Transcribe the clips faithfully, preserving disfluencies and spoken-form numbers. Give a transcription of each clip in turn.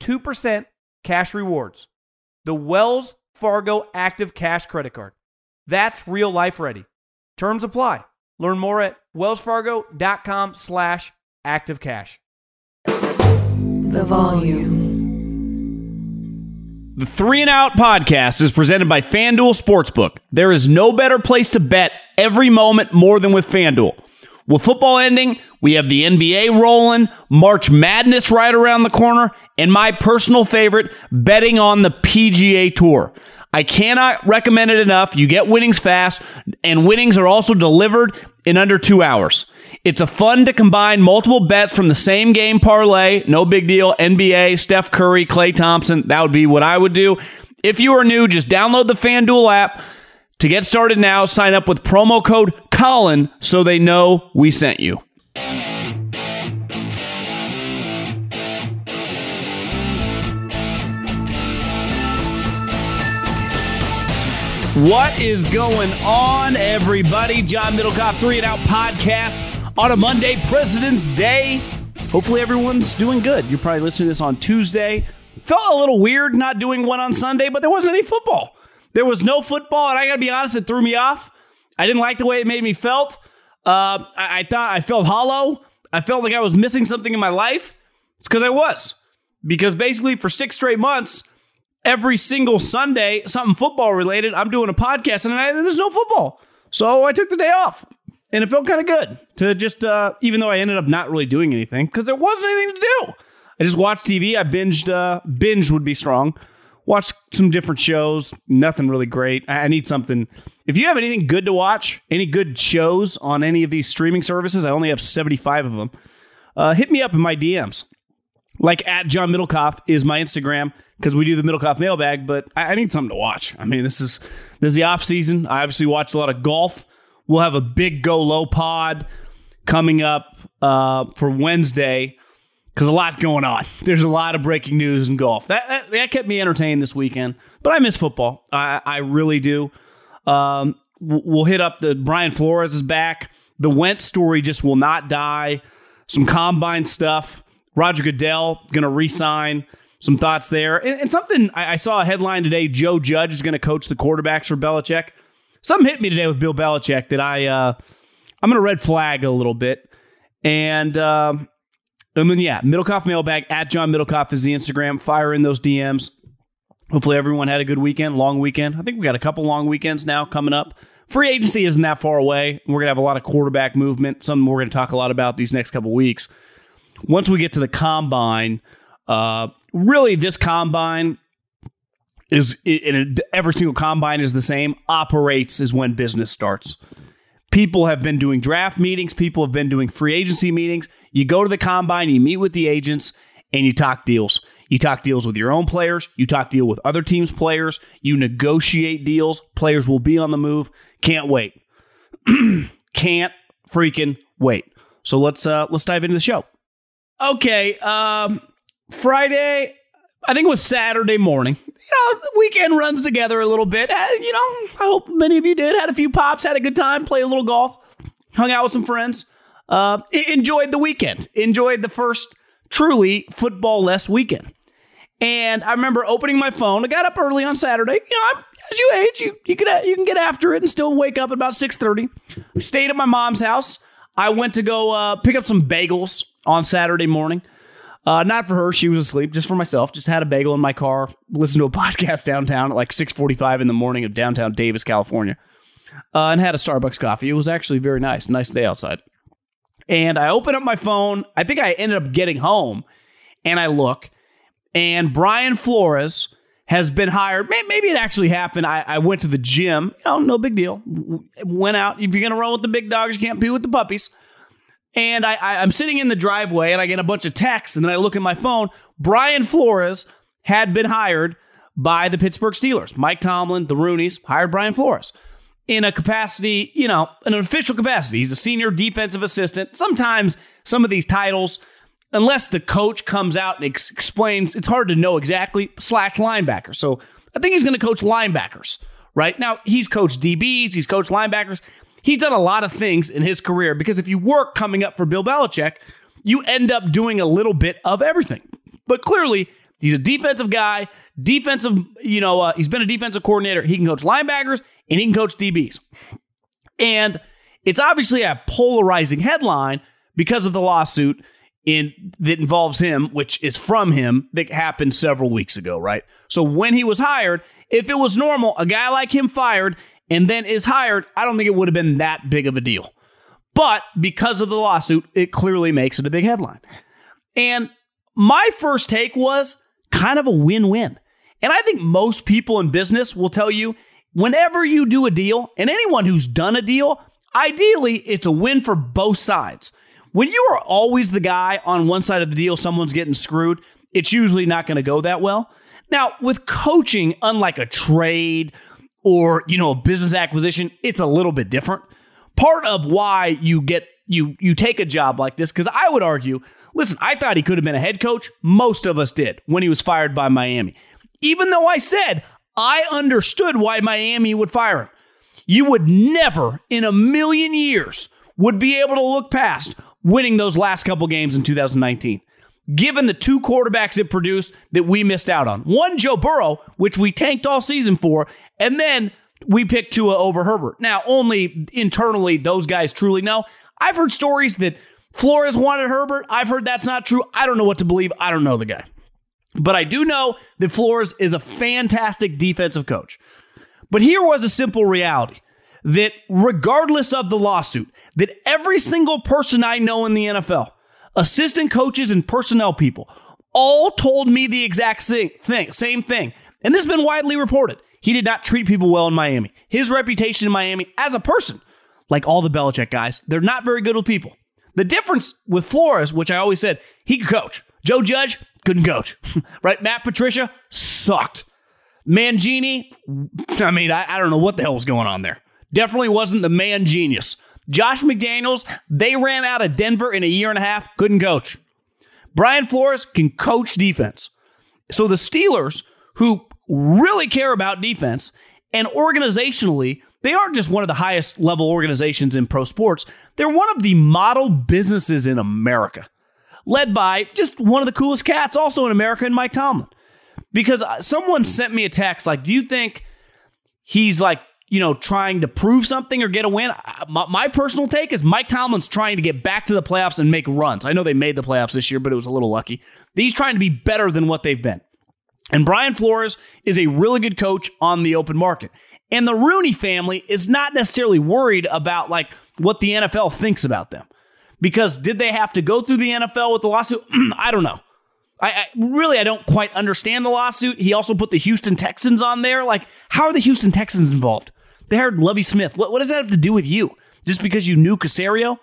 two percent cash rewards. The Wells Fargo Active Cash Credit Card. That's real life ready. Terms apply. Learn more at wellsfargo.com slash active cash. The volume. The Three and Out podcast is presented by FanDuel Sportsbook. There is no better place to bet every moment more than with FanDuel. With football ending, we have the N B A rolling, March Madness right around the corner, and my personal favorite, betting on the P G A Tour. I cannot recommend it enough. You get winnings fast, and winnings are also delivered in under two hours. It's a fun to combine multiple bets from the same game parlay. No big deal. N B A, Steph Curry, Klay Thompson. That would be what I would do. If you are new, just download the FanDuel app. To get started now, sign up with promo code Colin so they know we sent you. What is going on, everybody? John Middlecoff, Three and Out podcast on a Monday, President's Day. Hopefully everyone's doing good. You're probably listening to this on Tuesday. Felt a little weird not doing one on Sunday, but there wasn't any football. There was no football, and I got to be honest, it threw me off. I didn't like the way it made me felt. Uh, I, I thought I felt hollow. I felt like I was missing something in my life. It's because I was. Because basically for six straight months, every single Sunday, something football-related, I'm doing a podcast, and I, there's no football. So I took the day off, and it felt kind of good to just, uh, even though I ended up not really doing anything, because there wasn't anything to do. I just watched T V. I binged. Uh, binge would be strong. Watched some different shows. Nothing really great. I need something. If you have anything good to watch, any good shows on any of these streaming services, I only have seventy-five of them, uh, hit me up in my D Ms. Like at John Middlecoff is my Instagram because we do the Middlecoff mailbag, but I, I need something to watch. I mean, this is this is the off season. I obviously watched a lot of golf. We'll have a big Go Low pod coming up uh, for Wednesday. Because a lot going on. There's a lot of breaking news in golf. That that, that kept me entertained this weekend. But I miss football. I, I really do. Um, we'll hit up the Brian Flores is back. The Wentz story just will not die. Some combine stuff. Roger Goodell going to re-sign. Some thoughts there. And, and something, I, I saw a headline today. Joe Judge is going to coach the quarterbacks for Belichick. Something hit me today with Bill Belichick that I, uh, I'm going to red flag a little bit. And... Uh, And then, yeah, Middlecoff Mailbag, at John Middlecoff is the Instagram. Fire in those D Ms. Hopefully everyone had a good weekend, long weekend. I think we got a couple long weekends now coming up. Free agency isn't that far away. We're going to have a lot of quarterback movement, something we're going to talk a lot about these next couple weeks. Once we get to the combine, uh, really this combine is, and every single combine is the same, operates is when business starts. People have been doing draft meetings. People have been doing free agency meetings. You go to the combine, you meet with the agents, and you talk deals. You talk deals with your own players. You talk deal with other teams' players. You negotiate deals. Players will be on the move. Can't wait. Can't freaking wait. So let's uh, let's dive into the show. Okay, um, Friday, I think it was Saturday morning. You know, the weekend runs together a little bit. You know, I hope many of you did. Had a few pops, had a good time, played a little golf, hung out with some friends. Uh, enjoyed the weekend. Enjoyed the first truly football-less weekend. And I remember opening my phone. I got up early on Saturday. You know, I'm, as you age, you you can you can get after it and still wake up at about six thirty. Stayed at my mom's house. I went to go uh, pick up some bagels on Saturday morning. Uh, not for her. She was asleep. Just for myself. Just had a bagel in my car. Listened to a podcast downtown at like six forty-five in the morning of downtown Davis, California. Uh, and had a Starbucks coffee. It was actually very nice. Nice day outside. And I open up my phone. I think I ended up getting home. And I look. And Brian Flores has been hired. Maybe it actually happened. I, I went to the gym. Oh, no big deal. Went out. If you're going to run with the big dogs, you can't be with the puppies. And I, I, I'm sitting in the driveway, and I get a bunch of texts, and then I look at my phone. Brian Flores had been hired by the Pittsburgh Steelers. Mike Tomlin, the Rooneys, hired Brian Flores in a capacity, you know, in an official capacity. He's a senior defensive assistant. Sometimes some of these titles, unless the coach comes out and ex- explains, it's hard to know exactly, slash linebacker. So I think he's going to coach linebackers, right? Now, he's coached D Bs, he's coached linebackers. He's done a lot of things in his career because if you work coming up for Bill Belichick, you end up doing a little bit of everything. But clearly, he's a defensive guy, defensive, you know, uh, he's been a defensive coordinator. He can coach linebackers and he can coach D Bs. And it's obviously a polarizing headline because of the lawsuit in that involves him, which is from him, that happened several weeks ago, right? So when he was hired, if it was normal, a guy like him fired and then is hired, I don't think it would have been that big of a deal. But because of the lawsuit, it clearly makes it a big headline. And my first take was kind of a win-win. And I think most people in business will tell you, whenever you do a deal, and anyone who's done a deal, ideally, it's a win for both sides. When you are always the guy on one side of the deal, someone's getting screwed, it's usually not going to go that well. Now, with coaching, unlike a trade or, you know, a business acquisition, it's a little bit different. Part of why you get you you take a job like this, because I would argue, listen, I thought he could have been a head coach. Most of us did when he was fired by Miami. Even though I said I understood why Miami would fire him. You would never in a million years would be able to look past winning those last couple games in two thousand nineteen. Given the two quarterbacks it produced that we missed out on. One, Joe Burrow, which we tanked all season for, and then we picked Tua over Herbert. Now, only internally those guys truly know. I've heard stories that Flores wanted Herbert. I've heard that's not true. I don't know what to believe. I don't know the guy. But I do know that Flores is a fantastic defensive coach. But here was a simple reality that regardless of the lawsuit, that every single person I know in the N F L, assistant coaches and personnel people all told me the exact same thing, same thing. And this has been widely reported. He did not treat people well in Miami. His reputation in Miami as a person, like all the Belichick guys, they're not very good with people. The difference with Flores, which I always said, he could coach. Joe Judge couldn't coach, right? Matt Patricia sucked. Mangini, I mean, I, I don't know what the hell was going on there. Definitely wasn't the man genius. Josh McDaniels, they ran out of Denver in a year and a half, couldn't coach. Brian Flores can coach defense. So the Steelers, who really care about defense, and organizationally, they aren't just one of the highest level organizations in pro sports. They're one of the model businesses in America, led by just one of the coolest cats also in America, and Mike Tomlin. Because someone sent me a text like, do you think he's like, you know, trying to prove something or get a win? My, my personal take is Mike Tomlin's trying to get back to the playoffs and make runs. I know they made the playoffs this year, but it was a little lucky. He's trying to be better than what they've been. And Brian Flores is a really good coach on the open market. And the Rooney family is not necessarily worried about like what the N F L thinks about them. Because did they have to go through the N F L with the lawsuit? I don't know. I, I really, I don't quite understand the lawsuit. He also put the Houston Texans on there. Like, how are the Houston Texans involved? They hired Lovie Smith. What, what does that have to do with you? Just because you knew Caserio?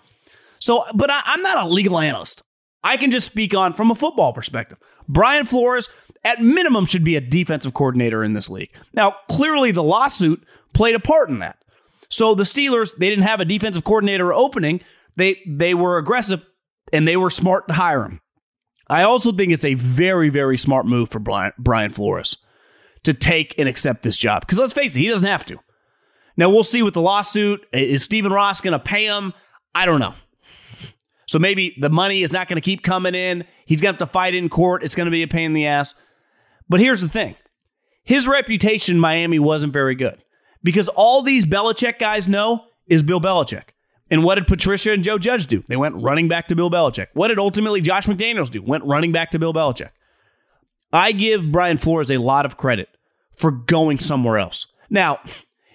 So, but I, I'm not a legal analyst. I can just speak on from a football perspective. Brian Flores, at minimum, should be a defensive coordinator in this league. Now, clearly the lawsuit played a part in that. So the Steelers, they didn't have a defensive coordinator opening. They, they were aggressive, and they were smart to hire him. I also think it's a very, very smart move for Brian, Brian Flores to take and accept this job. Because let's face it, he doesn't have to. Now, we'll see with the lawsuit. Is Stephen Ross going to pay him? I don't know. So maybe the money is not going to keep coming in. He's going to have to fight in court. It's going to be a pain in the ass. But here's the thing. His reputation in Miami wasn't very good because all these Belichick guys know is Bill Belichick. And what did Patricia and Joe Judge do? They went running back to Bill Belichick. What did ultimately Josh McDaniels do? Went running back to Bill Belichick. I give Brian Flores a lot of credit for going somewhere else. Now,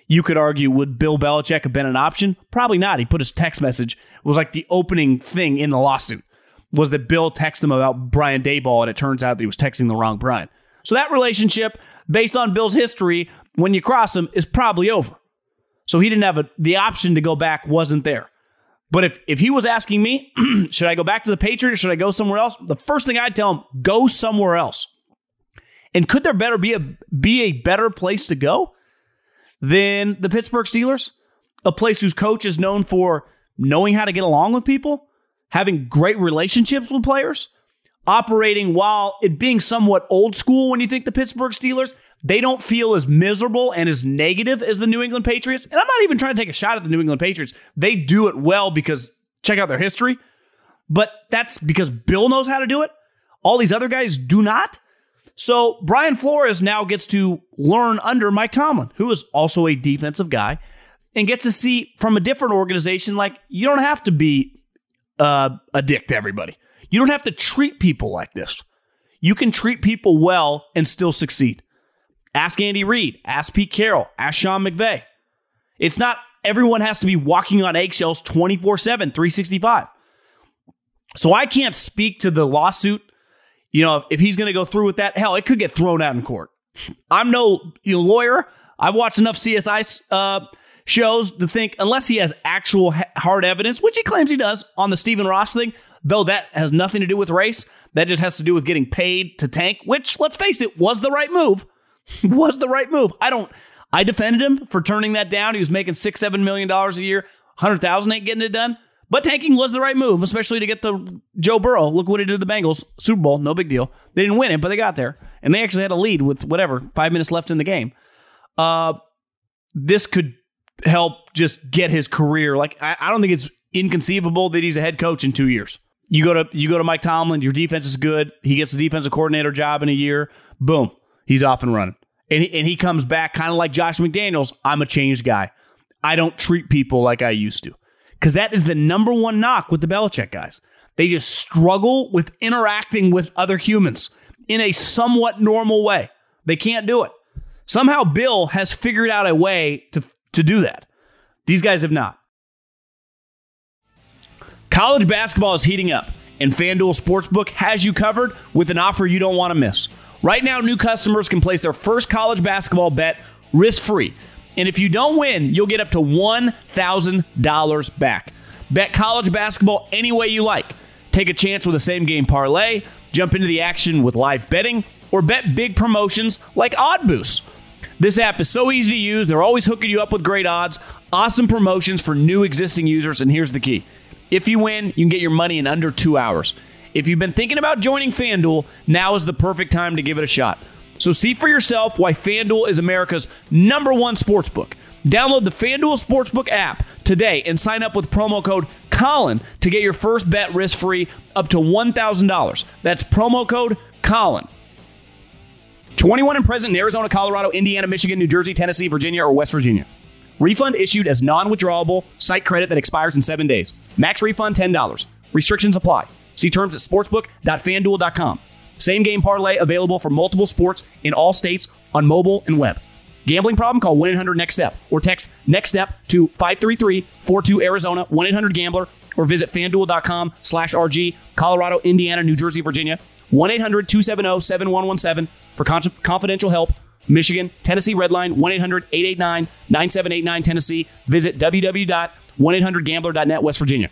you could argue, would Bill Belichick have been an option? Probably not. He put his text message. It was like the opening thing in the lawsuit was that Bill texted him about Brian Daboll, and it turns out that he was texting the wrong Brian. So that relationship, based on Bill's history, when you cross him, is probably over. So he didn't have a, the option to go back, wasn't there. But if, if he was asking me, should I go back to the Patriots? Should I go somewhere else? The first thing I'd tell him, go somewhere else. And could there better be a be a better place to go than the Pittsburgh Steelers? A place whose coach is known for knowing how to get along with people, having great relationships with players, operating while it being somewhat old school when you think the Pittsburgh Steelers, they don't feel as miserable and as negative as the New England Patriots. And I'm not even trying to take a shot at the New England Patriots. They do it well because check out their history. But that's because Bill knows how to do it. All these other guys do not. So Brian Flores now gets to learn under Mike Tomlin, who is also a defensive guy, and gets to see from a different organization, like, you don't have to be uh, a dick to everybody. You don't have to treat people like this. You can treat people well and still succeed. Ask Andy Reid. Ask Pete Carroll. Ask Sean McVay. It's not everyone has to be walking on eggshells twenty-four seven, three sixty-five. So I can't speak to the lawsuit. You know, if he's going to go through with that, hell, it could get thrown out in court. I'm no you know, lawyer. I've watched enough C S I uh, shows to think, unless he has actual hard evidence, which he claims he does on the Stephen Ross thing, though that has nothing to do with race. That just has to do with getting paid to tank, which, let's face it, was the right move. was the right move. I don't, I defended him for turning that down. He was making six, $7 million a year. one hundred thousand ain't getting it done. But tanking was the right move, especially to get the Joe Burrow. Look what he did to the Bengals. Super Bowl, no big deal. They didn't win it, but they got there. And they actually had a lead with whatever, five minutes left in the game. Uh, this could help just get his career. Like, I, I don't think it's inconceivable that he's a head coach in two years. You go to you go to Mike Tomlin, your defense is good. He gets the defensive coordinator job in a year. Boom, he's off and running. And he, and he comes back kind of like Josh McDaniels. I'm a changed guy. I don't treat people like I used to. Because that is the number one knock with the Belichick guys. They just struggle with interacting with other humans in a somewhat normal way. They can't do it. Somehow Bill has figured out a way to, to do that. These guys have not. College basketball is heating up, and FanDuel Sportsbook has you covered with an offer you don't want to miss. Right now, new customers can place their first college basketball bet risk-free. And if you don't win, you'll get up to one thousand dollars back. Bet college basketball any way you like. Take a chance with a same-game parlay, jump into the action with live betting, or bet big promotions like Odd Boost. This app is so easy to use. They're always hooking you up with great odds, awesome promotions for new existing users, and here's the key. If you win, you can get your money in under two hours. If you've been thinking about joining FanDuel, now is the perfect time to give it a shot. So see for yourself why FanDuel is America's number one sportsbook. Download the FanDuel Sportsbook app today and sign up with promo code COLIN to get your first bet risk-free up to one thousand dollars. That's promo code COLIN. twenty-one and present in Arizona, Colorado, Indiana, Michigan, New Jersey, Tennessee, Virginia, or West Virginia. Refund issued as non-withdrawable site credit that expires in seven days. Max refund ten dollars. Restrictions apply. See terms at sportsbook dot fanduel dot com. Same game parlay available for multiple sports in all states on mobile and web. Gambling problem? Call one eight hundred next step or text NEXTSTEP to five three three, four two, Arizona, one eight hundred gambler, or visit fanduel dot com slash R G, Colorado, Indiana, New Jersey, Virginia, one eight hundred two seven zero seven one one seven for confidential help. Michigan, Tennessee Redline, one eight hundred eight eight nine nine seven eight nine, Tennessee. Visit w w w dot one eight hundred gambler dot net, West Virginia.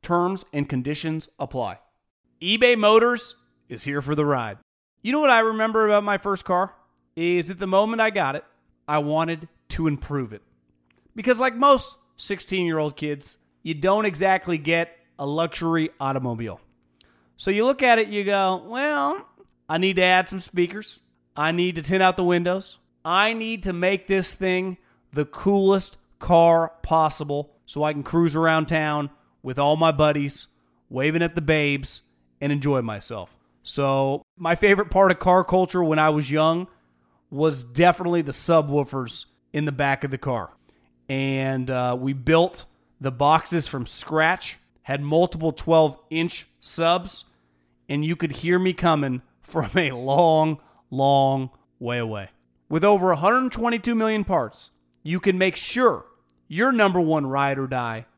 Terms and conditions apply. eBay Motors is here for the ride. You know what I remember about my first car? Is that the moment I got it, I wanted to improve it. Because like most sixteen-year-old kids, you don't exactly get a luxury automobile. So you look at it, you go, well, I need to add some speakers. I need to tint out the windows. I need to make this thing the coolest car possible so I can cruise around town with all my buddies, waving at the babes, and enjoy myself. So my favorite part of car culture when I was young was definitely the subwoofers in the back of the car. And uh, we built the boxes from scratch, had multiple twelve-inch subs, and you could hear me coming from a long, long way away. With over one hundred twenty-two million parts, you can make sure your number one ride or die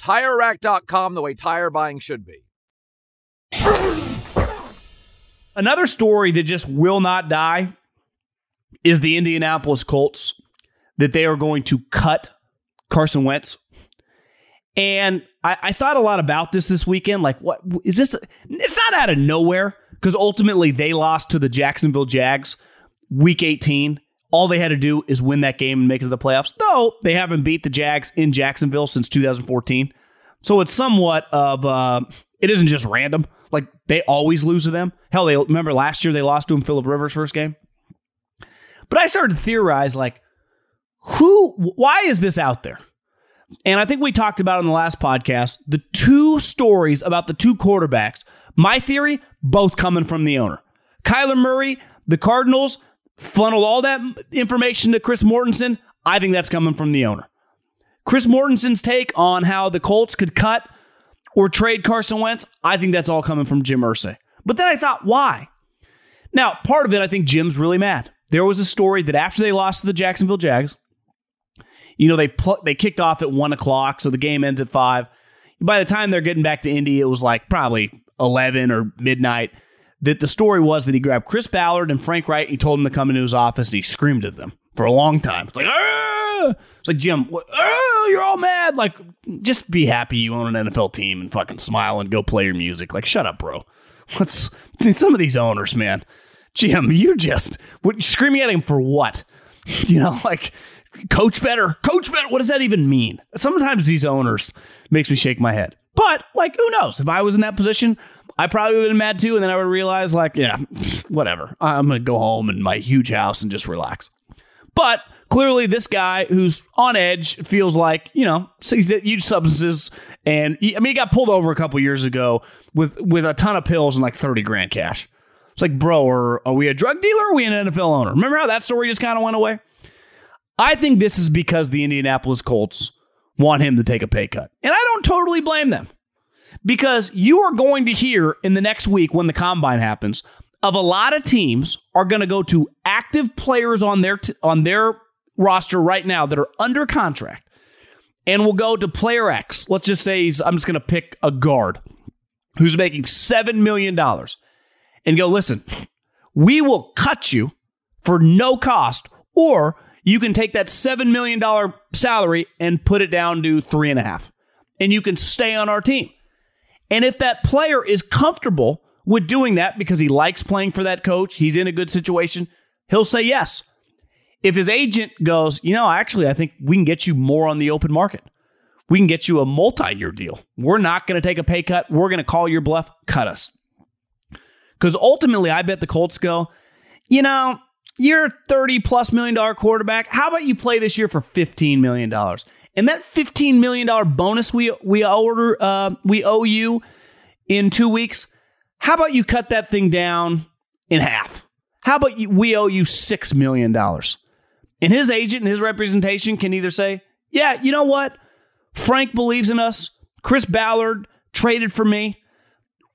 TireRack dot com, the way tire buying should be. Another story that just will not die is the Indianapolis Colts, that they are going to cut Carson Wentz. And I, I thought a lot about this this weekend. Like, what is this? It's not out of nowhere, because ultimately they lost to the Jacksonville Jags week eighteen. All they had to do is win that game and make it to the playoffs. Though they haven't beat the Jags in Jacksonville since two thousand fourteen. So it's somewhat of, uh, it isn't just random. Like, they always lose to them. Hell, they remember last year they lost to him, Phillip Rivers' first game. But I started to theorize, like, who, why is this out there? And I think we talked about in the last podcast, the two stories about the two quarterbacks, my theory, both coming from the owner. Kyler Murray, the Cardinals, funneled all that information to Chris Mortensen. I think that's coming from the owner. Chris Mortensen's take on how the Colts could cut or trade Carson Wentz, I think that's all coming from Jim Irsay. But then I thought, why? Now, part of it, I think Jim's really mad. There was a story that after they lost to the Jacksonville Jags, you know, they pl- they kicked off at one o'clock, so the game ends at five. By the time they're getting back to Indy, it was like probably eleven or midnight, that the story was that he grabbed Chris Ballard and Frank Wright, and he told them to come into his office, and he screamed at them for a long time. It's like, Argh! It's like, Jim, what? You're all mad. Like, just be happy you own an N F L team and fucking smile and go play your music. Like, shut up, bro. Let's, dude, some of these owners, man. Jim, you just, what, you're screaming at him for what? You know, like, coach better, coach better. What does that even mean? Sometimes these owners makes me shake my head. But, like, who knows? If I was in that position, I probably would have been mad too. And then I would realize, like, yeah, whatever. I'm going to go home in my huge house and just relax. But clearly this guy who's on edge feels like, you know, huge substances. And he, I mean, he got pulled over a couple years ago with, with a ton of pills and like thirty grand cash. It's like, bro, are, are we a drug dealer or are we an N F L owner? Remember how that story just kind of went away? I think this is because the Indianapolis Colts want him to take a pay cut. And I don't totally blame them, because you are going to hear in the next week when the combine happens of a lot of teams are going to go to active players on their t- on their roster right now that are under contract, and will go to player X. Let's just say he's, I'm just going to pick a guard who's making seven million dollars and go, listen, we will cut you for no cost, or you can take that seven million dollars salary and put it down to three and a half, and you can stay on our team. And if that player is comfortable with doing that because he likes playing for that coach, he's in a good situation, he'll say yes. If his agent goes, you know, actually, I think we can get you more on the open market. We can get you a multi-year deal. We're not going to take a pay cut. We're going to call your bluff. Cut us. Because ultimately, I bet the Colts go, you know, you're a thirty plus million dollar quarterback. How about you play this year for fifteen million dollars? And that fifteen million dollars bonus we we order uh, we owe you in two weeks, how about you cut that thing down in half? How about you, we owe you six million dollars? And his agent and his representation can either say, yeah, you know what? Frank believes in us. Chris Ballard traded for me.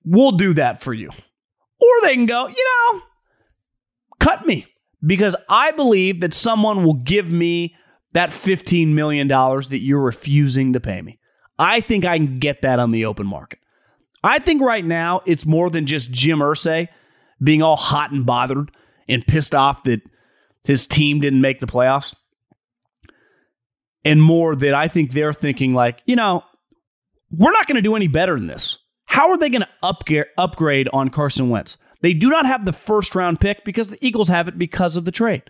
We'll do that for you. Or they can go, you know, cut me, because I believe that someone will give me that fifteen million dollars that you're refusing to pay me. I think I can get that on the open market. I think right now it's more than just Jim Irsay being all hot and bothered and pissed off that his team didn't make the playoffs, and more that I think they're thinking like, you know, we're not going to do any better than this. How are they going to upgrade on Carson Wentz? They do not have the first round pick because the Eagles have it because of the trade.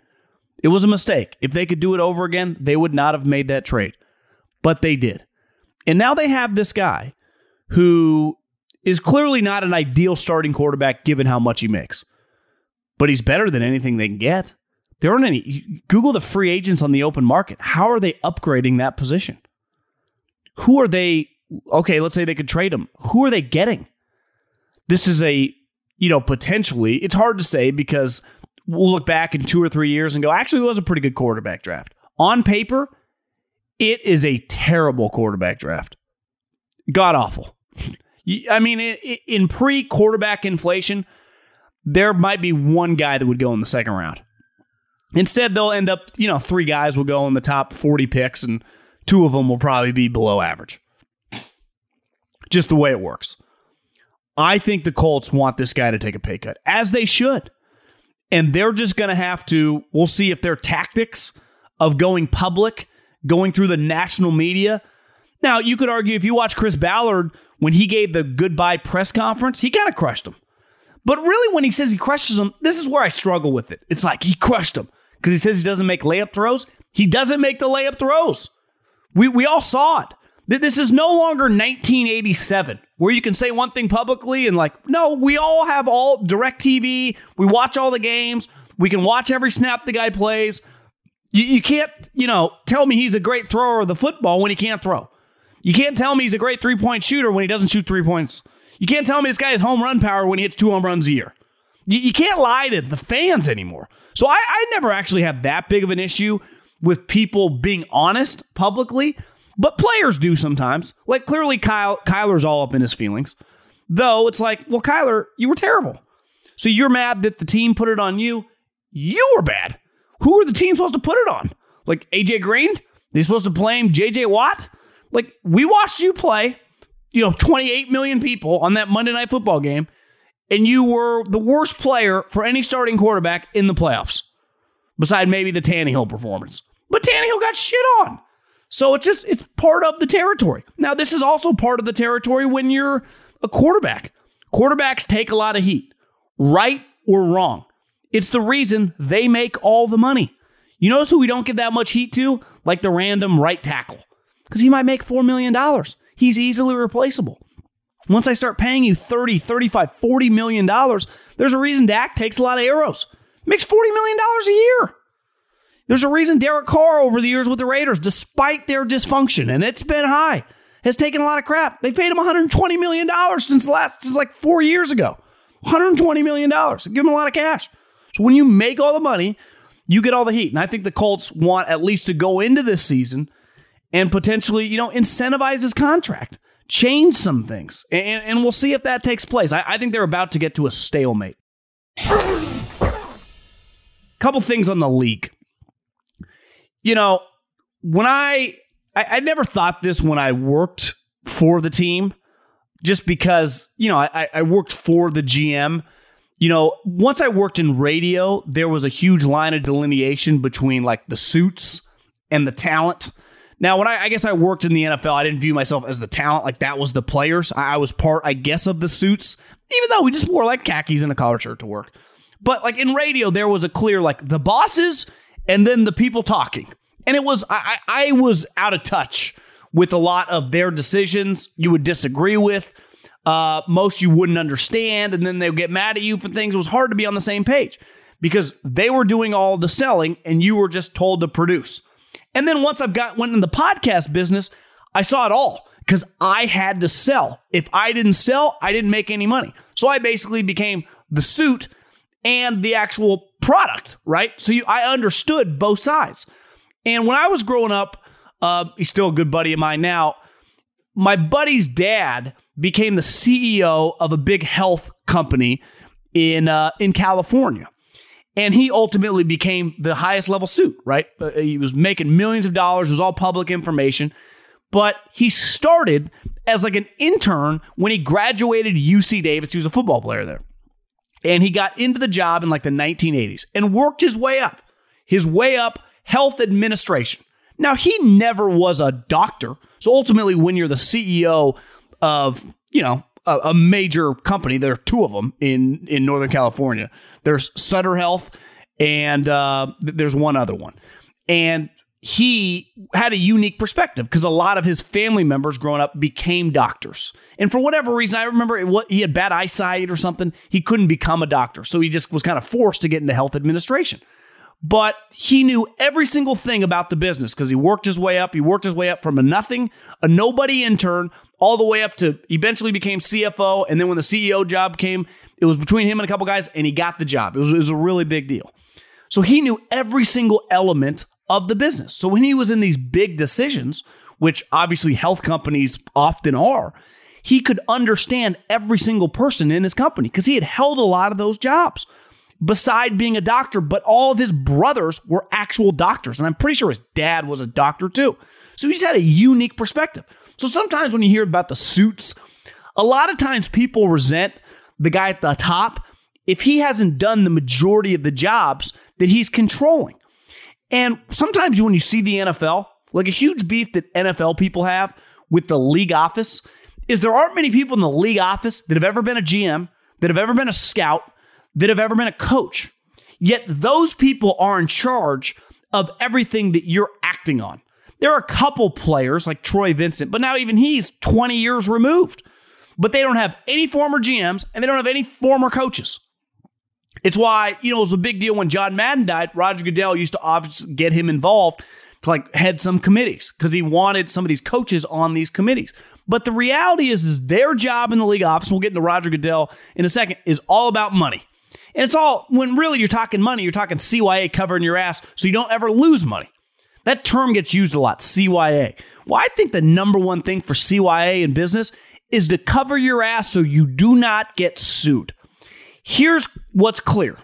It was a mistake. If they could do it over again, they would not have made that trade. But they did. And now they have this guy who is clearly not an ideal starting quarterback given how much he makes. But he's better than anything they can get. There aren't any. Google the free agents on the open market. How are they upgrading that position? Who are they? Okay, let's say they could trade him. Who are they getting? This is a, you know, potentially, it's hard to say because we'll look back in two or three years and go, actually, it was a pretty good quarterback draft. On paper, it is a terrible quarterback draft. God awful. I mean, in pre-quarterback inflation, there might be one guy that would go in the second round. Instead, they'll end up, you know, three guys will go in the top forty picks, and two of them will probably be below average. Just the way it works. I think the Colts want this guy to take a pay cut, as they should. And they're just going to have to, we'll see if their tactics of going public, going through the national media. Now, you could argue if you watch Chris Ballard, when he gave the goodbye press conference, he kind of crushed him. But really, when he says he crushes him, this is where I struggle with it. It's like he crushed him because he says he doesn't make layup throws. He doesn't make the layup throws. We we all saw it. This is no longer nineteen eighty-seven, where you can say one thing publicly and like, no, we all have all DirecTV. We watch all the games. We can watch every snap the guy plays. You, you can't, you know, tell me he's a great thrower of the football when he can't throw. You can't tell me he's a great three-point shooter when he doesn't shoot three points. You can't tell me this guy has home run power when he hits two home runs a year. You, you can't lie to the fans anymore. So I, I never actually have that big of an issue with people being honest publicly. But players do sometimes. Like, clearly, Kyle, Kyler's all up in his feelings. Though, it's like, well, Kyler, you were terrible. So you're mad that the team put it on you. You were bad. Who are the team supposed to put it on? Like, A J Green? They're supposed to blame J J Watt? Like, we watched you play, you know, twenty-eight million people on that Monday Night Football game, and you were the worst player for any starting quarterback in the playoffs, beside maybe the Tannehill performance. But Tannehill got shit on. So it's just, it's part of the territory. Now, this is also part of the territory when you're a quarterback. Quarterbacks take a lot of heat, right or wrong. It's the reason they make all the money. You notice who we don't give that much heat to? Like the random right tackle. Because he might make four million dollars. he's easily replaceable. Once I start paying you thirty, thirty-five, forty million dollars, there's a reason Dak takes a lot of arrows. Makes forty million dollars a year. There's a reason Derek Carr over the years with the Raiders, despite their dysfunction, and it's been high, has taken a lot of crap. They paid him one hundred twenty million dollars since last, since like four years ago. one hundred twenty million dollars. Give him a lot of cash. So when you make all the money, you get all the heat. And I think the Colts want at least to go into this season and potentially, you know, incentivize his contract. Change some things. And, and we'll see if that takes place. I, I think they're about to get to a stalemate. Couple things on the league. You know, when I, I... I never thought this when I worked for the team. Just because, you know, I, I worked for the G M. You know, once I worked in radio, there was a huge line of delineation between, like, the suits and the talent. Now, when I, I guess I worked in the N F L, I didn't view myself as the talent. Like, that was the players. I was part, I guess, of the suits, even though we just wore, like, khakis and a collar shirt to work. But, like, in radio, there was a clear, like, the bosses and then the people talking. And it was, I, I was out of touch with a lot of their decisions you would disagree with. Uh, most you wouldn't understand, and then they would get mad at you for things. It was hard to be on the same page because they were doing all the selling, and you were just told to produce. And then once I've got went in the podcast business, I saw it all because I had to sell. If I didn't sell, I didn't make any money. So I basically became the suit and the actual product, right? So you, I understood both sides. And when I was growing up, uh, he's still a good buddy of mine now, my buddy's dad became the C E O of a big health company in uh, in California. And he ultimately became the highest level suit, right? Uh, he was making millions of dollars. It was all public information. But he started as like an intern when he graduated U C Davis. He was a football player there. And he got into the job in like the nineteen eighties and worked his way up. His way up, health administration. Now, he never was a doctor. So ultimately, when you're the C E O of, you know, a, a major company, there are two of them in, in Northern California. There's Sutter Health and uh, th- there's one other one. And he had a unique perspective because a lot of his family members growing up became doctors. And for whatever reason, I remember it, what, he had bad eyesight or something. He couldn't become a doctor. So he just was kind of forced to get into health administration. But he knew every single thing about the business because he worked his way up. He worked his way up from a nothing, a nobody intern, all the way up to eventually became C F O. And then when the C E O job came, it was between him and a couple guys, and he got the job. It was, it was a really big deal. So he knew every single element of the business. So when he was in these big decisions, which obviously health companies often are, he could understand every single person in his company because he had held a lot of those jobs. Beside being a doctor, but all of his brothers were actual doctors. And I'm pretty sure his dad was a doctor too. So he's had a unique perspective. So sometimes when you hear about the suits, a lot of times people resent the guy at the top if he hasn't done the majority of the jobs that he's controlling. And sometimes when you see the N F L, like a huge beef that N F L people have with the league office is there aren't many people in the league office that have ever been a G M, that have ever been a scout, that have ever been a coach. Yet those people are in charge of everything that you're acting on. There are a couple players like Troy Vincent, but now even he's twenty years removed. But they don't have any former G Ms and they don't have any former coaches. It's why, you know, it was a big deal when John Madden died. Roger Goodell used to obviously get him involved to like head some committees because he wanted some of these coaches on these committees. But the reality is, is their job in the league office, we'll get into Roger Goodell in a second, is all about money. And it's all, when really you're talking money, you're talking C Y A covering your ass so you don't ever lose money. That term gets used a lot, C Y A. Well, I think the number one thing for C Y A in business is to cover your ass so you do not get sued. Here's what's clear,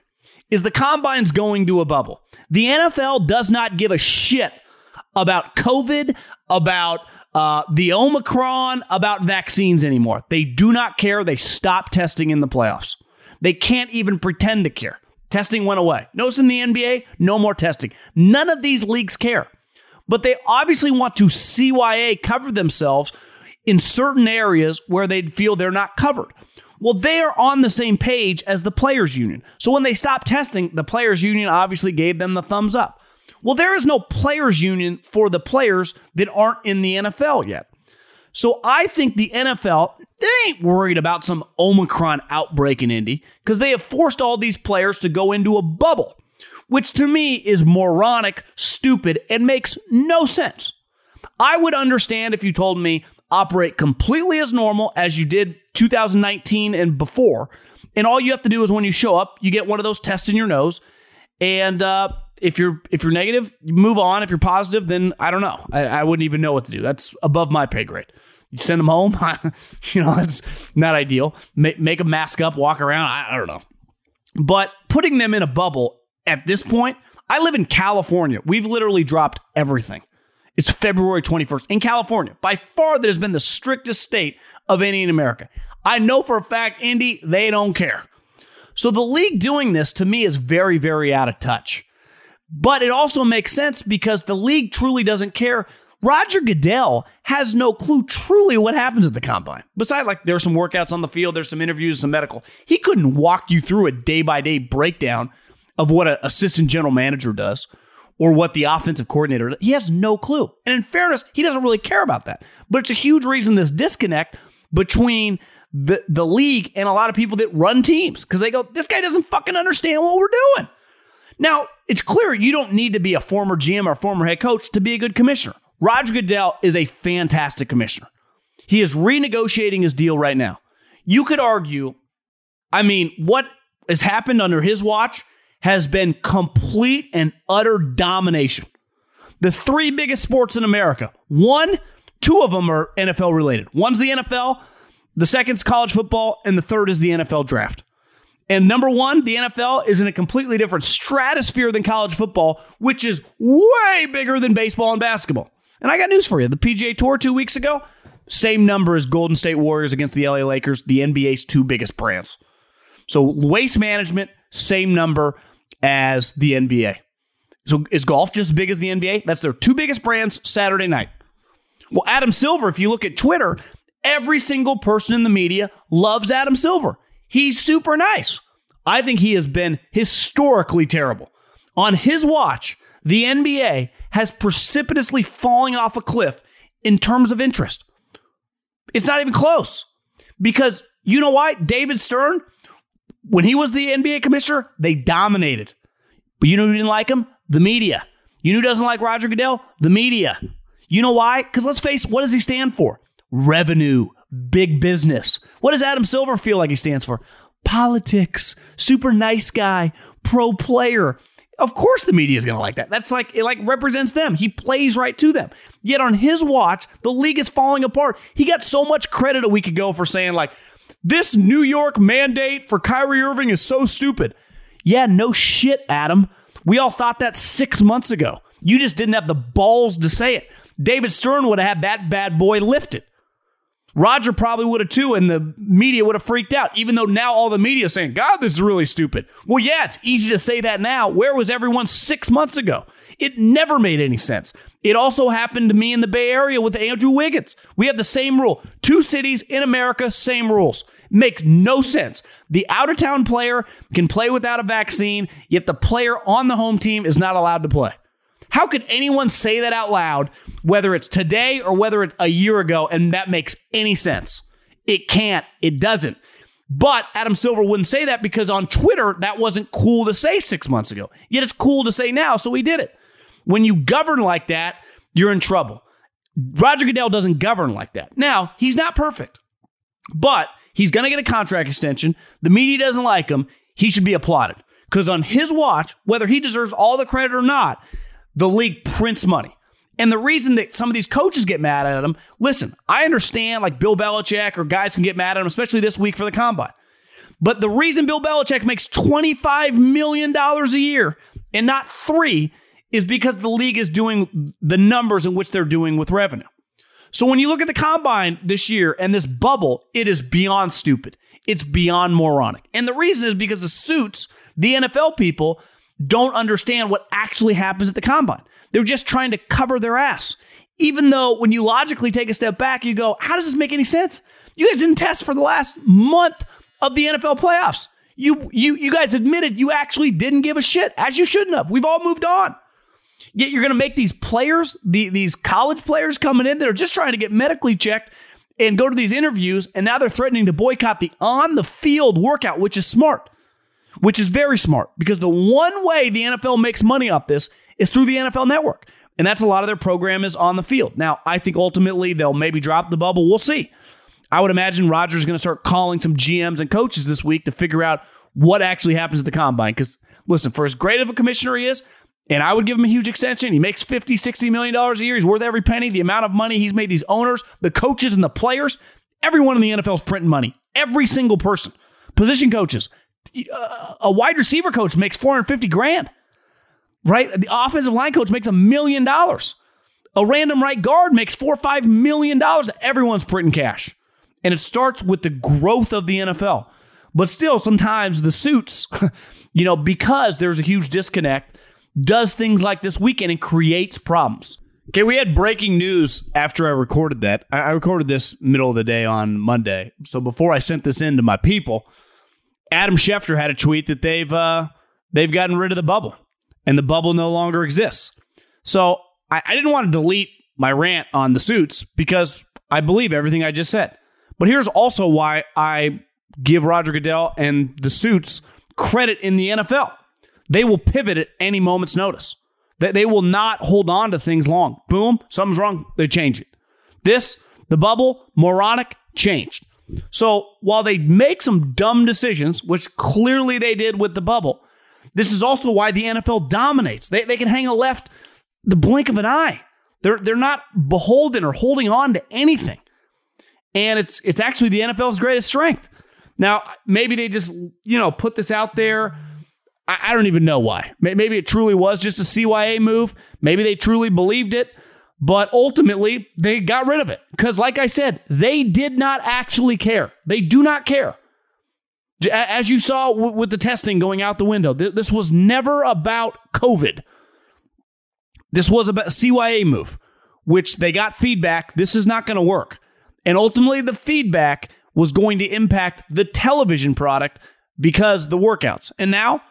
is the combine's going to a bubble. The N F L does not give a shit about COVID, about uh, the Omicron, about vaccines anymore. They do not care. They stop testing in the playoffs. They can't even pretend to care. Testing went away. Notice in the N B A, no more testing. None of these leagues care. But they obviously want to C Y A cover themselves in certain areas where they feel they're not covered. Well, they are on the same page as the players' union. So when they stopped testing, the players' union obviously gave them the thumbs up. Well, there is no players' union for the players that aren't in the N F L yet. So I think the N F L, they ain't worried about some Omicron outbreak in Indy because they have forced all these players to go into a bubble, which to me is moronic, stupid, and makes no sense. I would understand if you told me operate completely as normal as you did two thousand nineteen and before, and all you have to do is when you show up, you get one of those tests in your nose, and uh, if you're if you're negative, you move on. If you're positive, then I don't know. I, I wouldn't even know what to do. That's above my pay grade. You send them home, you know, that's not ideal. Make, make them mask up, walk around, I, I don't know. But putting them in a bubble at this point, I live in California. We've literally dropped everything. It's February twenty-first in California. By far, that has been the strictest state of any in America. I know for a fact, Indy, they don't care. So the league doing this, to me, is very, very out of touch. But it also makes sense because the league truly doesn't care. Roger Goodell has no clue truly what happens at the Combine. Besides, like, there's some workouts on the field, there's some interviews, some medical. He couldn't walk you through a day-by-day breakdown of what an assistant general manager does or what the offensive coordinator does. He has no clue. And in fairness, he doesn't really care about that. But it's a huge reason this disconnect between the, the league and a lot of people that run teams, because they go, this guy doesn't fucking understand what we're doing. Now, it's clear you don't need to be a former G M or former head coach to be a good commissioner. Roger Goodell is a fantastic commissioner. He is renegotiating his deal right now. You could argue, I mean, what has happened under his watch has been complete and utter domination. The three biggest sports in America, one, two of them are N F L related. One's the N F L, the second's college football, and the third is the N F L draft. And number one, the N F L is in a completely different stratosphere than college football, which is way bigger than baseball and basketball. And I got news for you. The P G A Tour two weeks ago, same number as Golden State Warriors against the L A Lakers, the N B A's two biggest brands. So waste management, same number as the N B A. So is golf just as big as the N B A? That's their two biggest brands Saturday night. Well, Adam Silver, if you look at Twitter, every single person in the media loves Adam Silver. He's super nice. I think he has been historically terrible. On his watch, the N B A has precipitously falling off a cliff in terms of interest. It's not even close. Because you know why? David Stern, when he was the N B A commissioner, they dominated. But you know who didn't like him? The media. You know who doesn't like Roger Goodell? The media. You know why? Because let's face it, what does he stand for? Revenue, big business. What does Adam Silver feel like he stands for? Politics, super nice guy, pro player. Of course the media is going to like that. That's like, it like represents them. He plays right to them. Yet on his watch, the league is falling apart. He got so much credit a week ago for saying like, this New York mandate for Kyrie Irving is so stupid. Yeah, no shit, Adam. We all thought that six months ago. You just didn't have the balls to say it. David Stern would have had that bad boy lifted. Roger probably would have too, and the media would have freaked out, even though now all the media is saying, God, this is really stupid. Well, yeah, it's easy to say that now. Where was everyone six months ago? It never made any sense. It also happened to me in the Bay Area with Andrew Wiggins. We have the same rule. Two cities in America, same rules. Make no sense. The out-of-town player can play without a vaccine, yet the player on the home team is not allowed to play. How could anyone say that out loud, whether it's today or whether it's a year ago, and that makes any sense? It can't. It doesn't. But Adam Silver wouldn't say that because on Twitter, that wasn't cool to say six months ago. Yet it's cool to say now, so he did it. When you govern like that, you're in trouble. Roger Goodell doesn't govern like that. Now, he's not perfect, but he's going to get a contract extension. The media doesn't like him. He should be applauded because on his watch, whether he deserves all the credit or not, the league prints money. And the reason that some of these coaches get mad at him, listen, I understand like Bill Belichick or guys can get mad at him, especially this week for the Combine. But the reason Bill Belichick makes twenty-five million dollars a year and not three is because the league is doing the numbers in which they're doing with revenue. So when you look at the Combine this year and this bubble, it is beyond stupid. It's beyond moronic. And the reason is because the suits, the N F L people, don't understand what actually happens at the Combine. They're just trying to cover their ass. Even though when you logically take a step back, you go, how does this make any sense? You guys didn't test for the last month of the N F L playoffs. You you you guys admitted you actually didn't give a shit, as you shouldn't have. We've all moved on. Yet you're going to make these players, the, these college players coming in that are just trying to get medically checked and go to these interviews, and now they're threatening to boycott the on-the-field workout, which is smart, which is very smart, because the one way the N F L makes money off this is through the N F L Network, and that's a lot of their program is on the field. Now, I think ultimately they'll maybe drop the bubble. We'll see. I would imagine Roger's going to start calling some G Ms and coaches this week to figure out what actually happens at the Combine, because, listen, for as great of a commissioner he is, and I would give him a huge extension. He makes fifty, sixty million dollars a year. He's worth every penny. The amount of money he's made these owners, the coaches and the players, everyone in the N F L is printing money. Every single person. Position coaches. A wide receiver coach makes four hundred fifty grand, right? The offensive line coach makes a million dollars. A random right guard makes four or five million dollars. Everyone's printing cash. And it starts with the growth of the N F L. But still, sometimes the suits, you know, because there's a huge disconnect, does things like this weekend and creates problems. Okay, we had breaking news after I recorded that. I recorded this middle of the day on Monday. So before I sent this in to my people, Adam Schefter had a tweet that they've uh, they've gotten rid of the bubble, and the bubble no longer exists. So I, I didn't want to delete my rant on the suits because I believe everything I just said. But here's also why I give Roger Goodell and the suits credit in the N F L. They will pivot at any moment's notice. They will not hold on to things long. Boom, something's wrong, they change it. This, the bubble, moronic, changed. So while they make some dumb decisions, which clearly they did with the bubble, this is also why the N F L dominates. They, they can hang a left the blink of an eye. They're, they're not beholden or holding on to anything. And it's, it's actually the N F L's greatest strength. Now, maybe they just, you know, put this out there. I don't even know why. Maybe it truly was just a C Y A move. Maybe they truly believed it. But ultimately, they got rid of it. Because like I said, they did not actually care. They do not care. As you saw with the testing going out the window, this was never about COVID. This was about a C Y A move, which they got feedback. This is not going to work. And ultimately, the feedback was going to impact the television product because the workouts. And now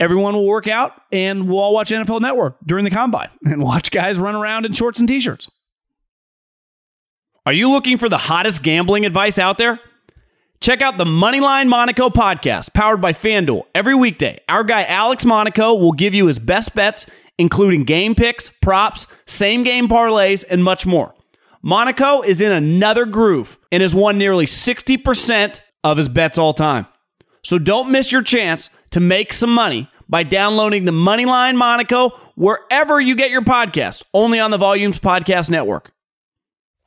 everyone will work out, and we'll all watch N F L Network during the Combine and watch guys run around in shorts and T-shirts. Are you looking for the hottest gambling advice out there? Check out the Moneyline Monaco podcast, powered by FanDuel. Every weekday, our guy Alex Monaco will give you his best bets, including game picks, props, same-game parlays, and much more. Monaco is in another groove and has won nearly sixty percent of his bets all time. So don't miss your chance to make some money by downloading the Moneyline Monaco wherever you get your podcast, only on the Volumes Podcast Network.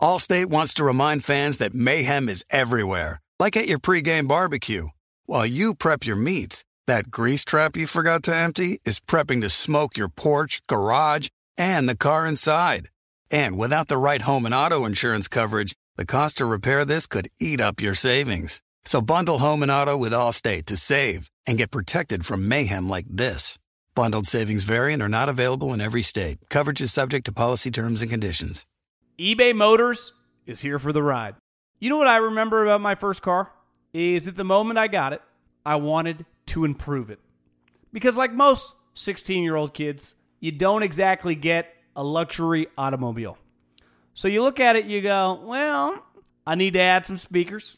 Allstate wants to remind fans that mayhem is everywhere, like at your pregame barbecue. While you prep your meats, that grease trap you forgot to empty is prepping to smoke your porch, garage, and the car inside. And without the right home and auto insurance coverage, the cost to repair this could eat up your savings. So bundle home and auto with Allstate to save and get protected from mayhem like this. Bundled savings variant are not available in every state. Coverage is subject to policy terms and conditions. eBay Motors is here for the ride. You know what I remember about my first car? Is that the moment I got it, I wanted to improve it. Because like most sixteen-year-old kids, you don't exactly get a luxury automobile. So you look at it, you go, well, I need to add some speakers.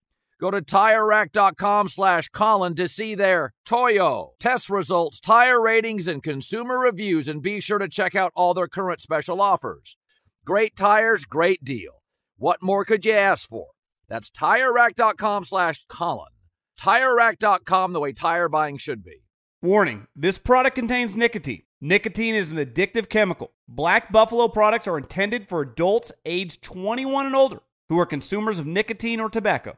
Go to TireRack.com slash Colin to see their Toyo test results, tire ratings, and consumer reviews, and be sure to check out all their current special offers. Great tires, great deal. What more could you ask for? That's TireRack.com slash Colin. Tire Rack dot com, the way tire buying should be. Warning, this product contains nicotine. Nicotine is an addictive chemical. Black Buffalo products are intended for adults age twenty-one and older who are consumers of nicotine or tobacco.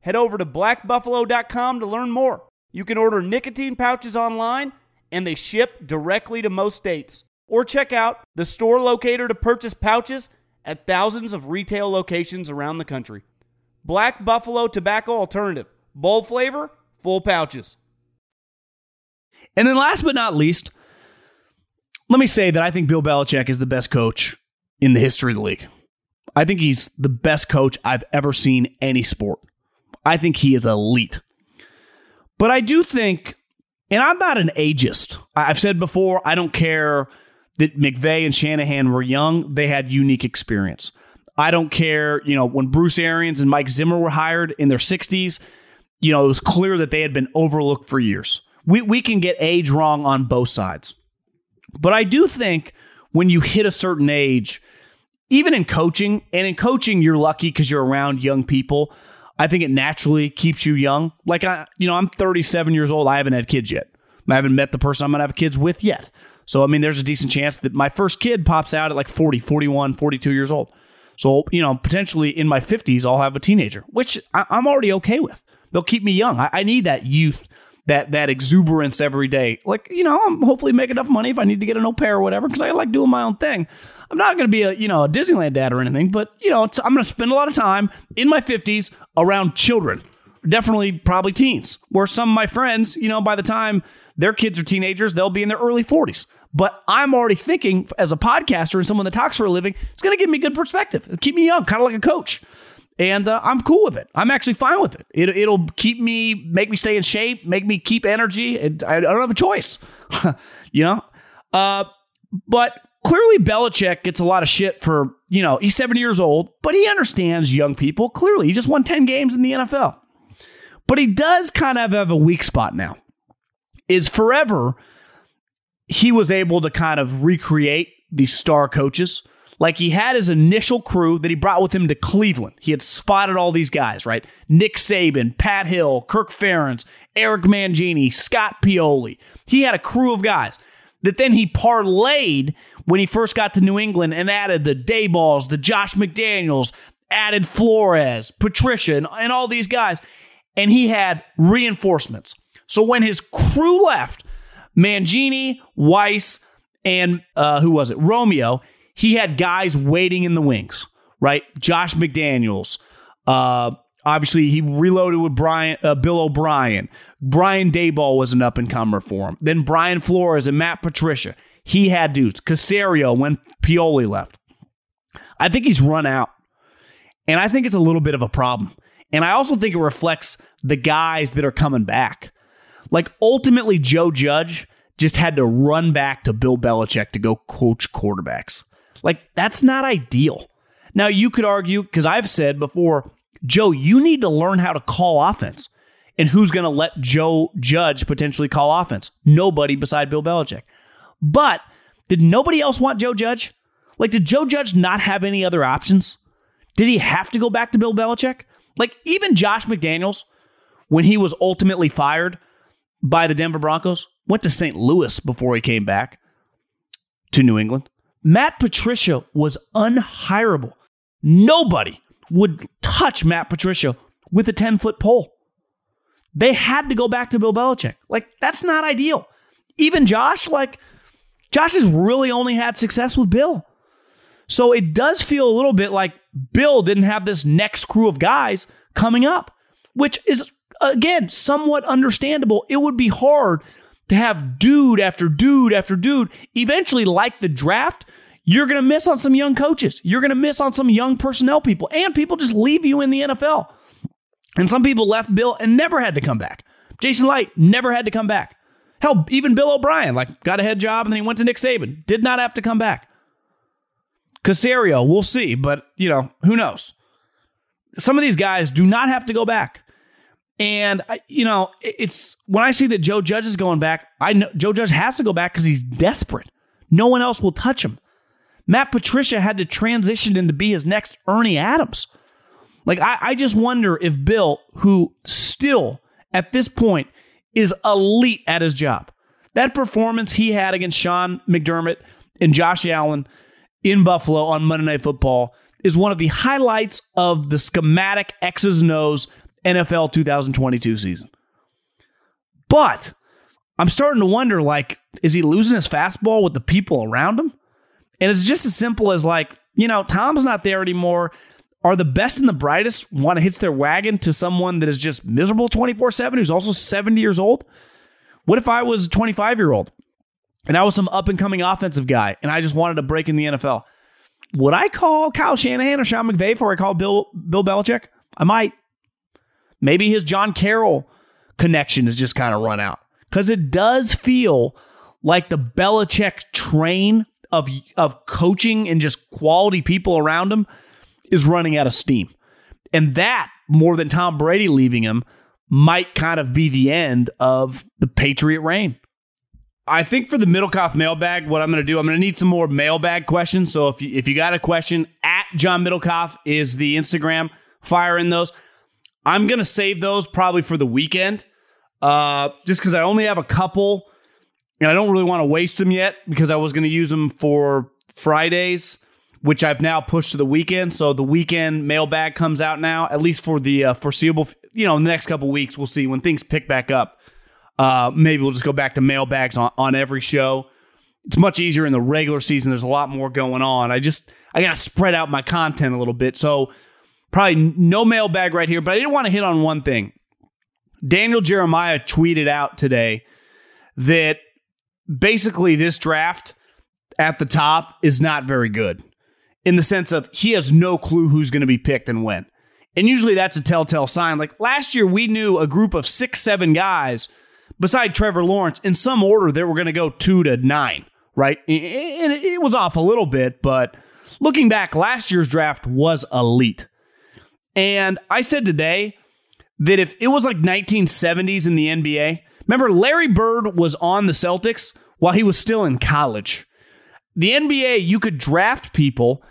head over to black buffalo dot com to learn more. You can order nicotine pouches online, and they ship directly to most states. Or check out the store locator to purchase pouches at thousands of retail locations around the country. Black Buffalo Tobacco Alternative. Bold flavor, full pouches. And then last but not least, let me say that I think Bill Belichick is the best coach in the history of the league. I think he's the best coach I've ever seen any sport. I think he is elite. But I do think, and I'm not an ageist. I've said before, I don't care that McVay and Shanahan were young. They had unique experience. I don't care, you know, when Bruce Arians and Mike Zimmer were hired in their sixties, you know, it was clear that they had been overlooked for years. We we can get age wrong on both sides. But I do think when you hit a certain age, even in coaching, and in coaching you're lucky because you're around young people, I think it naturally keeps you young. Like, I, you know, I'm thirty-seven years old. I haven't had kids yet. I haven't met the person I'm going to have kids with yet. So, I mean, there's a decent chance that my first kid pops out at like forty, forty-one, forty-two years old. So, you know, potentially in my fifties, I'll have a teenager, which I, I'm already okay with. They'll keep me young. I, I need that youth, that that exuberance every day. Like, you know, I'm hopefully making enough money if I need to get an au pair or whatever, because I like doing my own thing. I'm not going to be a, you know, a Disneyland dad or anything, but, you know, it's, I'm going to spend a lot of time in my fifties around children, definitely probably teens, where some of my friends, you know, by the time their kids are teenagers, they'll be in their early forties. But I'm already thinking as a podcaster and someone that talks for a living, it's going to give me good perspective. It'll keep me young, kind of like a coach. And uh, I'm cool with it. I'm actually fine with it. it. It'll keep me, make me stay in shape, make me keep energy. It, I don't have a choice, you know? Uh, but clearly Belichick gets a lot of shit for, you know, he's seventy years old, but he understands young people. Clearly, he just won ten games in the N F L. But he does kind of have a weak spot now. Is forever, he was able to kind of recreate these star coaches. Like, he had his initial crew that he brought with him to Cleveland. He had spotted all these guys, right? Nick Saban, Pat Hill, Kirk Ferentz, Eric Mangini, Scott Pioli. He had a crew of guys that then he parlayed when he first got to New England and added the Dabolls, the Josh McDaniels, added Flores, Patricia, and, and all these guys. And he had reinforcements. So when his crew left, Mangini, Weiss, and uh, who was it? Romeo. He had guys waiting in the wings, right? Josh McDaniels. Uh, obviously, he reloaded with Brian, uh, Bill O'Brien. Brian Daboll was an up-and-comer for him. Then Brian Flores and Matt Patricia. He had dudes. Caserio when Pioli left. I think he's run out. And I think it's a little bit of a problem. And I also think it reflects the guys that are coming back. Like, ultimately, Joe Judge just had to run back to Bill Belichick to go coach quarterbacks. Like, that's not ideal. Now, you could argue, because I've said before, Joe, you need to learn how to call offense. And who's going to let Joe Judge potentially call offense? Nobody beside Bill Belichick. But did nobody else want Joe Judge? Like, did Joe Judge not have any other options? Did he have to go back to Bill Belichick? Like, even Josh McDaniels, when he was ultimately fired by the Denver Broncos, went to Saint Louis before he came back to New England. Matt Patricia was unhireable. Nobody would touch Matt Patricia with a ten-foot pole. They had to go back to Bill Belichick. Like, that's not ideal. Even Josh, like, Josh has really only had success with Bill. So it does feel a little bit like Bill didn't have this next crew of guys coming up, which is, again, somewhat understandable. It would be hard to have dude after dude after dude. Eventually, like the draft, you're going to miss on some young coaches. You're going to miss on some young personnel people, and people just leave you in the N F L. And some people left Bill and never had to come back. Jason Light never had to come back. Hell, even Bill O'Brien, like, got a head job and then he went to Nick Saban. Did not have to come back. Caserio, we'll see, but, you know, who knows? Some of these guys do not have to go back. And, you know, it's when I see that Joe Judge is going back, I know Joe Judge has to go back because he's desperate. No one else will touch him. Matt Patricia had to transition into be his next Ernie Adams. Like, I, I just wonder if Bill, who still at this point is elite at his job, that performance he had against Sean McDermott and Josh Allen in Buffalo on Monday Night Football is one of the highlights of the schematic X's and O's N F L two thousand twenty-two season. But I'm starting to wonder, like, is he losing his fastball with the people around him? And it's just as simple as, like, you know, Tom's not there anymore. Are the best and the brightest want to hitch their wagon to someone that is just miserable twenty-four seven, who's also seventy years old? What if I was a twenty-five-year-old and I was some up-and-coming offensive guy and I just wanted to break in the N F L? Would I call Kyle Shanahan or Sean McVay before I call Bill, Bill Belichick? I might. Maybe his John Carroll connection is just kind of run out. Because it does feel like the Belichick train of, of coaching and just quality people around him is running out of steam. And that, more than Tom Brady leaving him, might kind of be the end of the Patriot reign. I think for the Middlecoff mailbag, what I'm going to do, I'm going to need some more mailbag questions. So if you, if you got a question, at John Middlecoff is the Instagram. Fire in those. I'm going to save those probably for the weekend, uh, just because I only have a couple, and I don't really want to waste them yet because I was going to use them for Fridays, which I've now pushed to the weekend. So the weekend mailbag comes out now, at least for the uh, foreseeable, you know, in the next couple weeks. We'll see when things pick back up. Uh, maybe we'll just go back to mailbags on, on every show. It's much easier in the regular season. There's a lot more going on. I just, I got to spread out my content a little bit. So probably no mailbag right here, but I didn't want to hit on one thing. Daniel Jeremiah tweeted out today that basically this draft at the top is not very good in the sense of he has no clue who's going to be picked and when. And usually that's a telltale sign. Like last year, we knew a group of six, seven guys beside Trevor Lawrence in some order that were going to go two to nine, right? And it was off a little bit, but looking back, last year's draft was elite. And I said today that if it was like nineteen seventies in the N B A, remember Larry Bird was on the Celtics while he was still in college. The N B A, you could draft people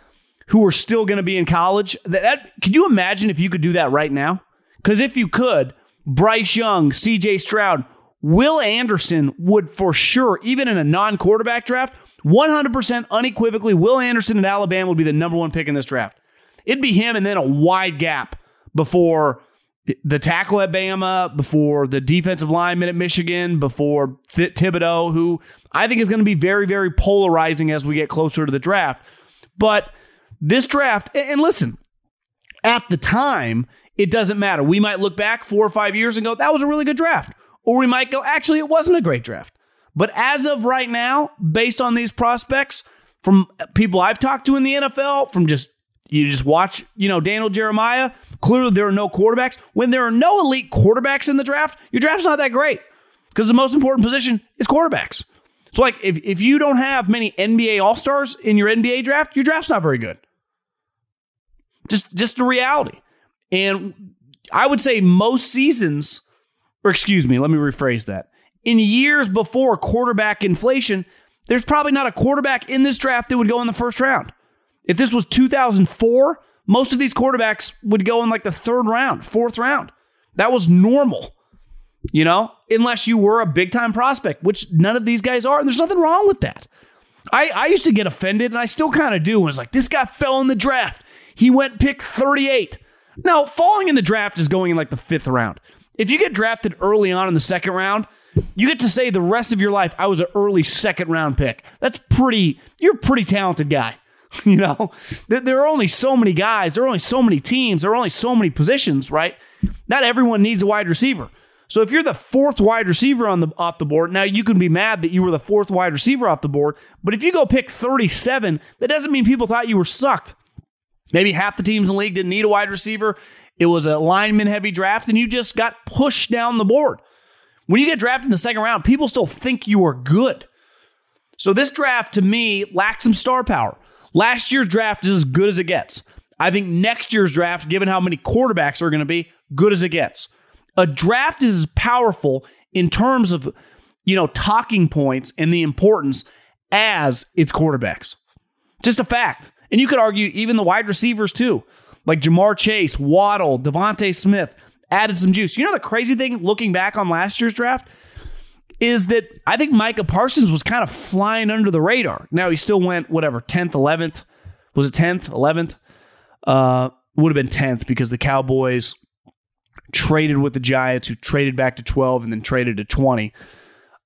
who were still going to be in college. That, that could you imagine if you could do that right now? Because if you could, Bryce Young, C J Stroud, Will Anderson would for sure, even in a non-quarterback draft, one hundred percent unequivocally, Will Anderson at Alabama would be the number one pick in this draft. It'd be him and then a wide gap before the tackle at Bama, before the defensive lineman at Michigan, before Th- Thibodeau, who I think is going to be very, very polarizing as we get closer to the draft. But this draft, and listen, at the time, it doesn't matter. We might look back four or five years and go, that was a really good draft. Or we might go, actually, it wasn't a great draft. But as of right now, based on these prospects, from people I've talked to in the N F L, from just you just watch, you know, Daniel Jeremiah, clearly there are no quarterbacks. When there are no elite quarterbacks in the draft, your draft's not that great because the most important position is quarterbacks. So, like, if, if you don't have many N B A All-Stars in your N B A draft, your draft's not very good. Just, just the reality. And I would say most seasons, or excuse me, let me rephrase that. In years before quarterback inflation, there's probably not a quarterback in this draft that would go in the first round. If this was two thousand four, most of these quarterbacks would go in like the third round, fourth round. That was normal, you know, unless you were a big-time prospect, which none of these guys are. And there's nothing wrong with that. I, I used to get offended, and I still kind of do. It's like, this guy fell in the draft. He went pick thirty-eight. Now, falling in the draft is going in like the fifth round. If you get drafted early on in the second round, you get to say the rest of your life, I was an early second round pick. That's pretty, you're a pretty talented guy. You know, there, there are only so many guys. There are only so many teams. There are only so many positions, right? Not everyone needs a wide receiver. So if you're the fourth wide receiver on the off the board, now you can be mad that you were the fourth wide receiver off the board. But if you go pick thirty-seven, that doesn't mean people thought you were sucked. Maybe half the teams in the league didn't need a wide receiver. It was a lineman heavy draft, and you just got pushed down the board. When you get drafted in the second round, people still think you are good. So this draft, to me, lacks some star power. Last year's draft is as good as it gets. I think next year's draft, given how many quarterbacks are going to be, good as it gets. A draft is as powerful in terms of, you know, talking points and the importance as its quarterbacks. Just a fact. And you could argue even the wide receivers too, like Jamar Chase, Waddle, Devontae Smith, added some juice. You know, the crazy thing looking back on last year's draft is that I think Micah Parsons was kind of flying under the radar. Now, he still went, whatever, tenth, eleventh. Was it tenth, eleventh? Uh, would have been tenth because the Cowboys traded with the Giants, who traded back to twelve and then traded to twenty.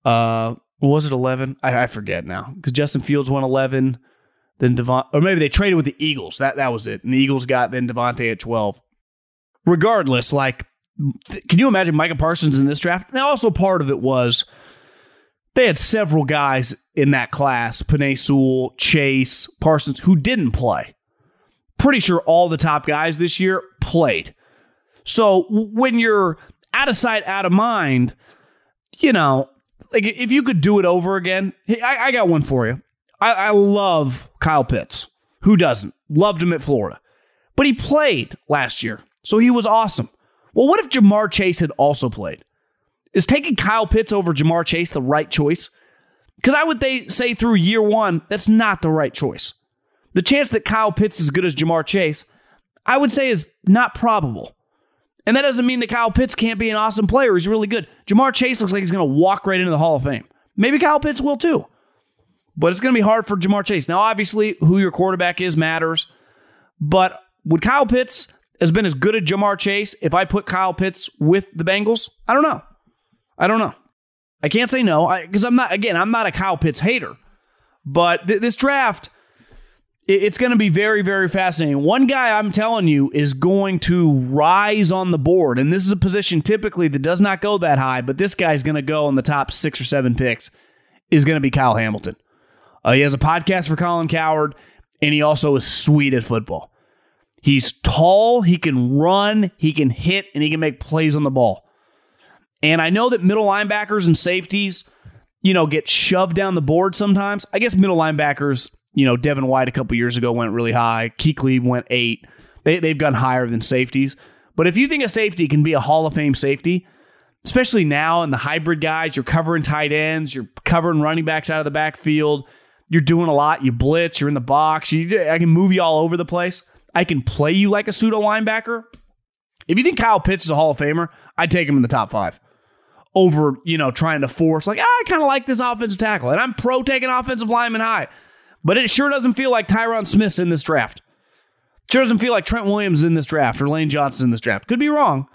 Uh, was it eleven? I, I forget now because Justin Fields went eleven. Then Devon, or maybe they traded with the Eagles. That, that was it. And the Eagles got then Devontae at twelve. Regardless, like, can you imagine Micah Parsons in this draft? Now, also part of it was they had several guys in that class, Penei Sewell, Chase, Parsons, who didn't play. Pretty sure all the top guys this year played. So when you're out of sight, out of mind, you know, like if you could do it over again, I, I got one for you. I, I love Kyle Pitts. Who doesn't? Loved him at Florida. But he played last year, so he was awesome. Well, what if Jamar Chase had also played? Is taking Kyle Pitts over Jamar Chase the right choice? Because I would they say through year one, that's not the right choice. The chance that Kyle Pitts is as good as Jamar Chase, I would say is not probable. And that doesn't mean that Kyle Pitts can't be an awesome player. He's really good. Jamar Chase looks like he's going to walk right into the Hall of Fame. Maybe Kyle Pitts will too. But it's going to be hard for Jamar Chase. Now, obviously, who your quarterback is matters. But would Kyle Pitts has been as good as Jamar Chase if I put Kyle Pitts with the Bengals? I don't know. I don't know. I can't say no because I'm not, again, I'm not a Kyle Pitts hater. But th- this draft, it- it's going to be very, very fascinating. One guy I'm telling you is going to rise on the board. And this is a position typically that does not go that high. But this guy's going to go in the top six or seven picks is going to be Kyle Hamilton. Uh, he has a podcast for Colin Cowherd. And he also is sweet at football. He's tall, he can run, he can hit, and he can make plays on the ball. And I know that middle linebackers and safeties, you know, get shoved down the board sometimes. I guess middle linebackers, you know, Devin White a couple years ago went really high. Kuechly went eight. They, they've gone higher than safeties. But if you think a safety can be a Hall of Fame safety, especially now in the hybrid guys, you're covering tight ends, you're covering running backs out of the backfield, you're doing a lot, you blitz, you're in the box, you, I can move you all over the place. I can play you like a pseudo linebacker. If you think Kyle Pitts is a Hall of Famer, I'd take him in the top five over, you know, trying to force like, ah, I kind of like this offensive tackle and I'm pro taking offensive linemen high, but it sure doesn't feel like Tyron Smith's in this draft. It sure doesn't feel like Trent Williams in this draft or Lane Johnson in this draft. Could be wrong,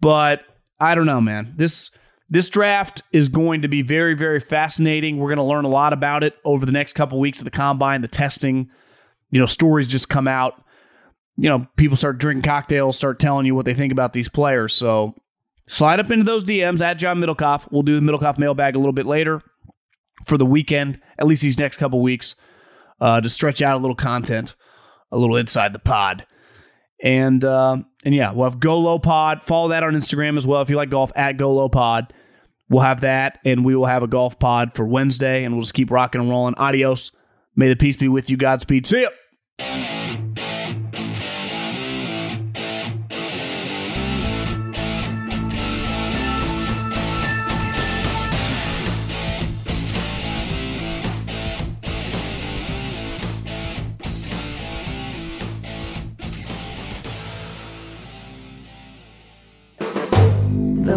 but I don't know, man. This, this draft is going to be very, very fascinating. We're going to learn a lot about it over the next couple weeks of the combine, the testing. You know, stories just come out. You know, people start drinking cocktails, start telling you what they think about these players. So slide up into those D Ms at John Middlecoff. We'll do the Middlecoff mailbag a little bit later. for the weekend, at least these next couple weeks, uh, to stretch out a little content, a little inside the pod. And uh, and yeah, we'll have Go Low Pod. Follow that on Instagram as well. If you like golf, at Go Low Pod. We'll have that, and we will have a golf pod for Wednesday, and we'll just keep rocking and rolling. Adios. May the peace be with you. Godspeed. See ya. The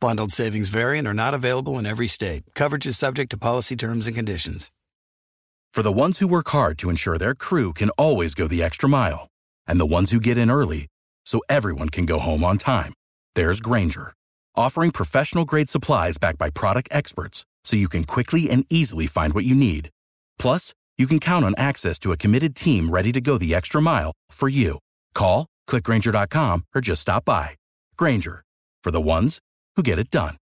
Bundled savings variant are not available in every state. Coverage is subject to policy terms and conditions. For the ones who work hard to ensure their crew can always go the extra mile, and the ones who get in early so everyone can go home on time, there's Grainger, offering professional-grade supplies backed by product experts so you can quickly and easily find what you need. Plus, you can count on access to a committed team ready to go the extra mile for you. Call, click Grainger dot com, or just stop by. Grainger, for the ones who get it done.